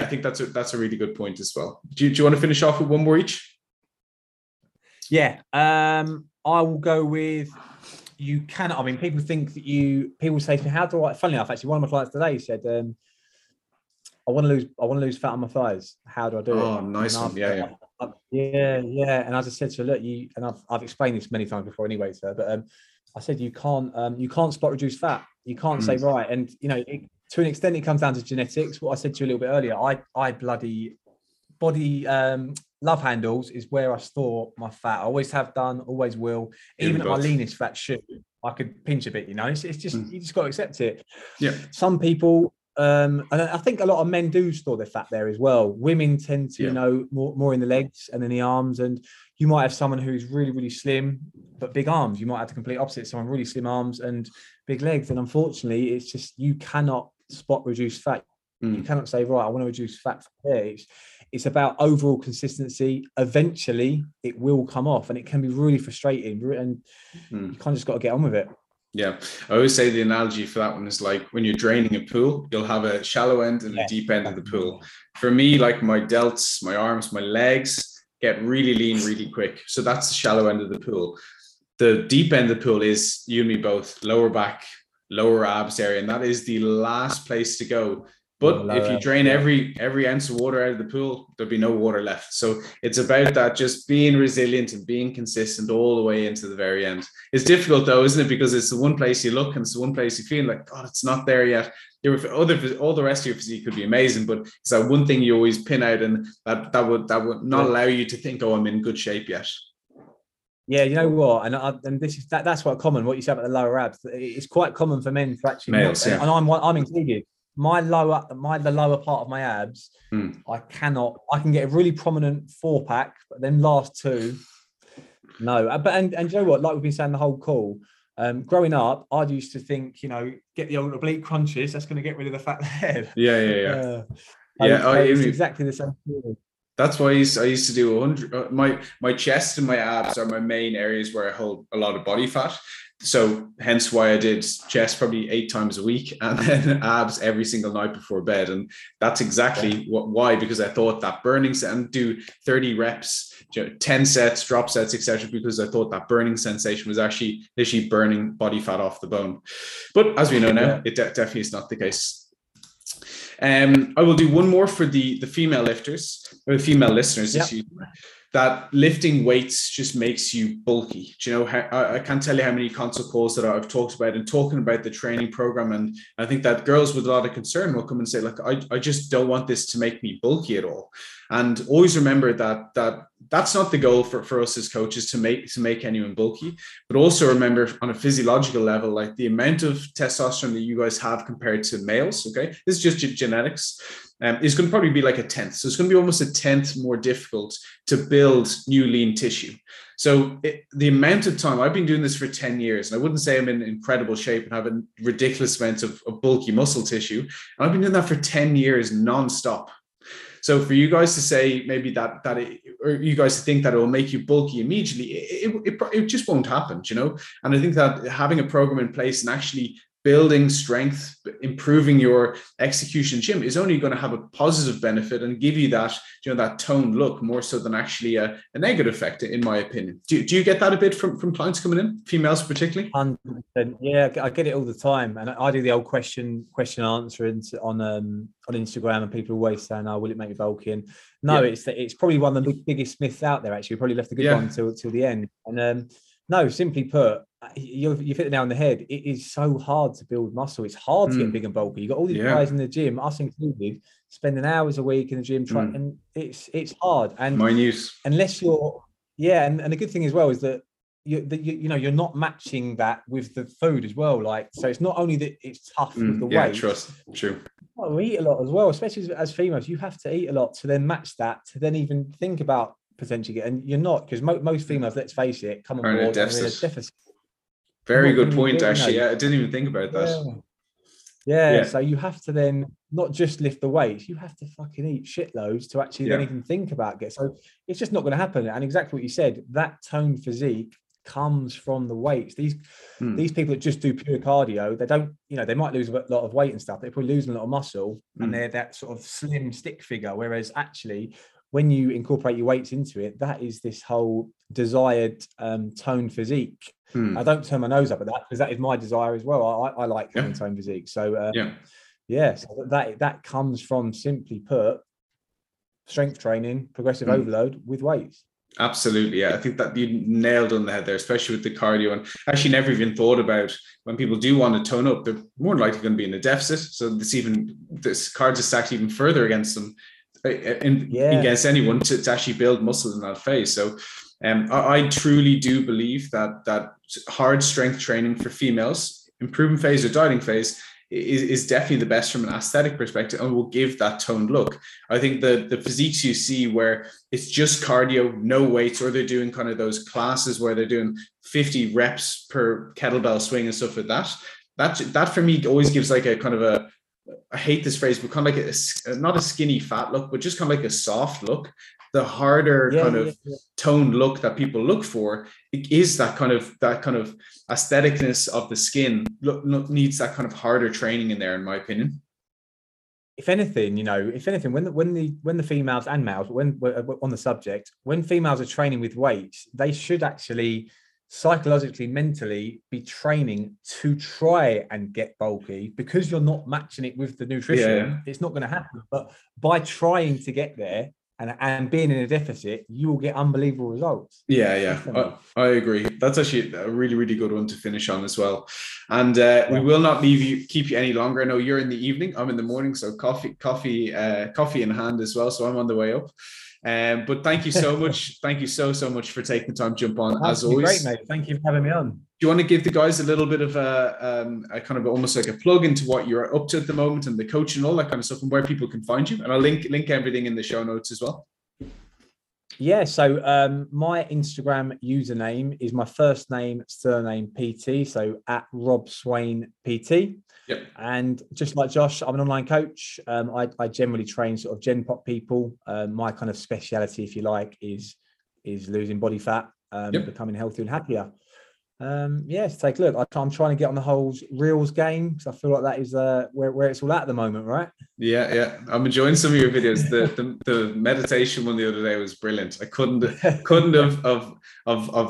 think that's a really good point as well. Do you want to finish off with one more each? Yeah. I will go with, people think that people say to me, how do I, funnily enough, actually one of my clients today said, I want to lose fat on my thighs. How do I do it? Oh, nice one. Yeah. And as I said, so look, I've explained this many times before anyway, sir, but I said, you can't spot reduce fat. You can't say, right. And, to an extent, it comes down to genetics. What I said to you a little bit earlier, I bloody body love handles is where I store my fat. I always have done, always will. Even at my leanest fat shoe, I could pinch a bit, it's just, you just got to accept it. Yeah. Some people, and I think a lot of men do store their fat there as well. Women tend to, more in the legs and in the arms. And you might have someone who's really, really slim, but big arms. You might have the complete opposite, someone really slim arms and big legs. And unfortunately, it's just, you cannot spot reduce fat. You cannot say, right, I want to reduce fat from here. It's about overall consistency. Eventually, it will come off, and it can be really frustrating. And you kind of just got to get on with it. Yeah, I always say the analogy for that one is like when you're draining a pool, you'll have a shallow end and a deep end of the pool. For me, like my delts, my arms, my legs get really lean really quick. So that's the shallow end of the pool. The deep end of the pool is you and me both, lower back, lower abs area, and that is the last place to go. But if you drain every ounce of water out of the pool, there'll be no water left. So it's about that just being resilient and being consistent all the way into the very end. It's difficult though, isn't it? Because it's the one place you look and it's the one place you feel like, God, it's not there yet. All the rest of your physique could be amazing, but it's that one thing you always pin out, and that would not allow you to think, oh, I'm in good shape yet. Yeah, you know what, and this is that's quite common. What you said about the lower abs, it's quite common for men to actually. Males, not, yeah. And I'm included. The lower part of my abs, I can get a really prominent 4-pack, but then last two, no. But and you know what, like we've been saying the whole call, growing up, I used to think, you know, get the old oblique crunches, that's going to get rid of the fat there. It's exactly the same thing. That's why I used to do 100. My chest and my abs are my main areas where I hold a lot of body fat. So hence why I did chest probably 8 times a week and then abs every single night before bed. And that's exactly why, because I thought that burning and do 30 reps, 10 sets, drop sets, etc., because I thought that burning sensation was actually literally burning body fat off the bone. But as we know now, it definitely is not the case. I will do one more for the female lifters or the female listeners. Excuse me. That lifting weights just makes you bulky. Do you know, I can't tell you how many consult calls that I've talked about and talking about the training program. And I think that girls with a lot of concern will come and say, look, I just don't want this to make me bulky at all. And always remember that's not the goal for us as coaches to make anyone bulky, but also remember on a physiological level, like the amount of testosterone that you guys have compared to males, okay? This is just genetics. Is going to probably be like a 10th. So it's going to be almost a 10th more difficult to build new lean tissue. So the amount of time, I've been doing this for 10 years, and I wouldn't say I'm in incredible shape and have a ridiculous amount of bulky muscle tissue. And I've been doing that for 10 years nonstop. So for you guys to say maybe or you guys to think that it will make you bulky immediately, it just won't happen, you know? And I think that having a program in place and actually building strength, improving your execution gym is only going to have a positive benefit and give you that, you know, that toned look more so than actually a negative effect, in my opinion. Do you get that a bit from clients coming in, females particularly? 100%. Yeah, I get it all the time. And I do the old question answer on Instagram, and people always saying, oh, will it make you bulky? And no, it's probably one of the biggest myths out there, actually. We probably left a good one till the end. And no, simply put, you've hit the nail on the head. It is so hard to build muscle. It's hard to get big and bulky. You've got all these guys in the gym, us included, spending hours a week in the gym trying, and it's hard. And unless you're and the good thing as well is that you're not matching that with the food as well. Like, so it's not only that it's tough with the weight. True. We eat a lot as well, especially as females. You have to eat a lot to then match that, to then even think about potentially getting, and you're not, because most females, let's face it, come on board and they're in a deficit. Very good point, actually. Yeah, I didn't even think about that. Yeah, so you have to then not just lift the weights, you have to fucking eat shitloads to actually then even think about it. So it's just not going to happen. And exactly what you said, that toned physique comes from the weights. These people that just do pure cardio, they don't, you know, they might lose a lot of weight and stuff, they probably lose a lot of muscle, and they're that sort of slim stick figure. Whereas actually, when you incorporate your weights into it, that is this whole desired toned physique. I don't turn my nose up at that, because that is my desire as well. I like having toned physique. So so that comes from, simply put, strength training, progressive overload with weights. Absolutely. Yeah, I think that you nailed on the head there, especially with the cardio. And actually never even thought about, when people do want to tone up, they're more likely going to be in a deficit. So this card is stacked even further against them. Against anyone to actually build muscle in that phase. So I truly do believe that hard strength training for females, improvement phase or dieting phase, is definitely the best from an aesthetic perspective, and will give that toned look. I think the physiques you see where it's just cardio, no weights, or they're doing kind of those classes where they're doing 50 reps per kettlebell swing and stuff like that, that for me always gives like a kind of a, I hate this phrase, but kind of like not a skinny fat look, but just kind of like a soft look. the harder toned look that people look for, it is that kind of aestheticness of the skin needs that kind of harder training in there, in my opinion. If anything, when the females and males, when on the subject, when females are training with weights, they should actually psychologically, mentally be training to try and get bulky, because you're not matching it with the nutrition. Yeah. It's not going to happen. But by trying to get there and being in a deficit, you will get unbelievable results. Yeah. I agree. That's actually a really, really good one to finish on as well. And we will not keep you any longer. I know you're in the evening, I'm in the morning, so coffee in hand as well. So I'm on the way up. But thank you so much. Thank you so much for taking the time to jump on. That's as always. Great, mate. Thank you for having me on. Do you want to give the guys a little bit of a kind of almost like a plug into what you're up to at the moment and the coaching and all that kind of stuff, and where people can find you? And I'll link everything in the show notes as well. Yeah, so my Instagram username is my first name, surname PT, so at Rob Swaine PT. Yep. And just like Josh, I'm an online coach. I generally train sort of Gen Pop people. My kind of speciality, if you like, is losing body fat, becoming healthier and happier. Take a look. I'm trying to get on the whole reels game, because I feel like that is where it's all at the moment, right? Yeah. I'm enjoying some of your videos. The meditation one the other day was brilliant. I couldn't have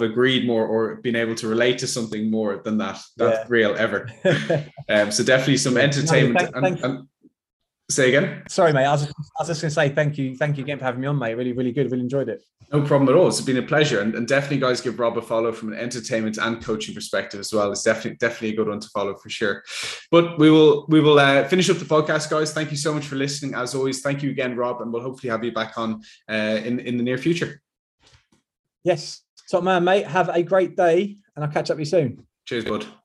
agreed more or been able to relate to something more than that reel ever. So definitely some entertainment. Thank you. Say again. Sorry, mate. I was just going to say thank you again for having me on, mate. Really, really good. Really enjoyed it. No problem at all. It's been a pleasure, and definitely, guys, give Rob a follow from an entertainment and coaching perspective as well. It's definitely a good one to follow for sure. But we will finish up the podcast, guys. Thank you so much for listening. As always, thank you again, Rob, and we'll hopefully have you back on in the near future. Yes, top man, mate. Have a great day, and I'll catch up with you soon. Cheers, bud.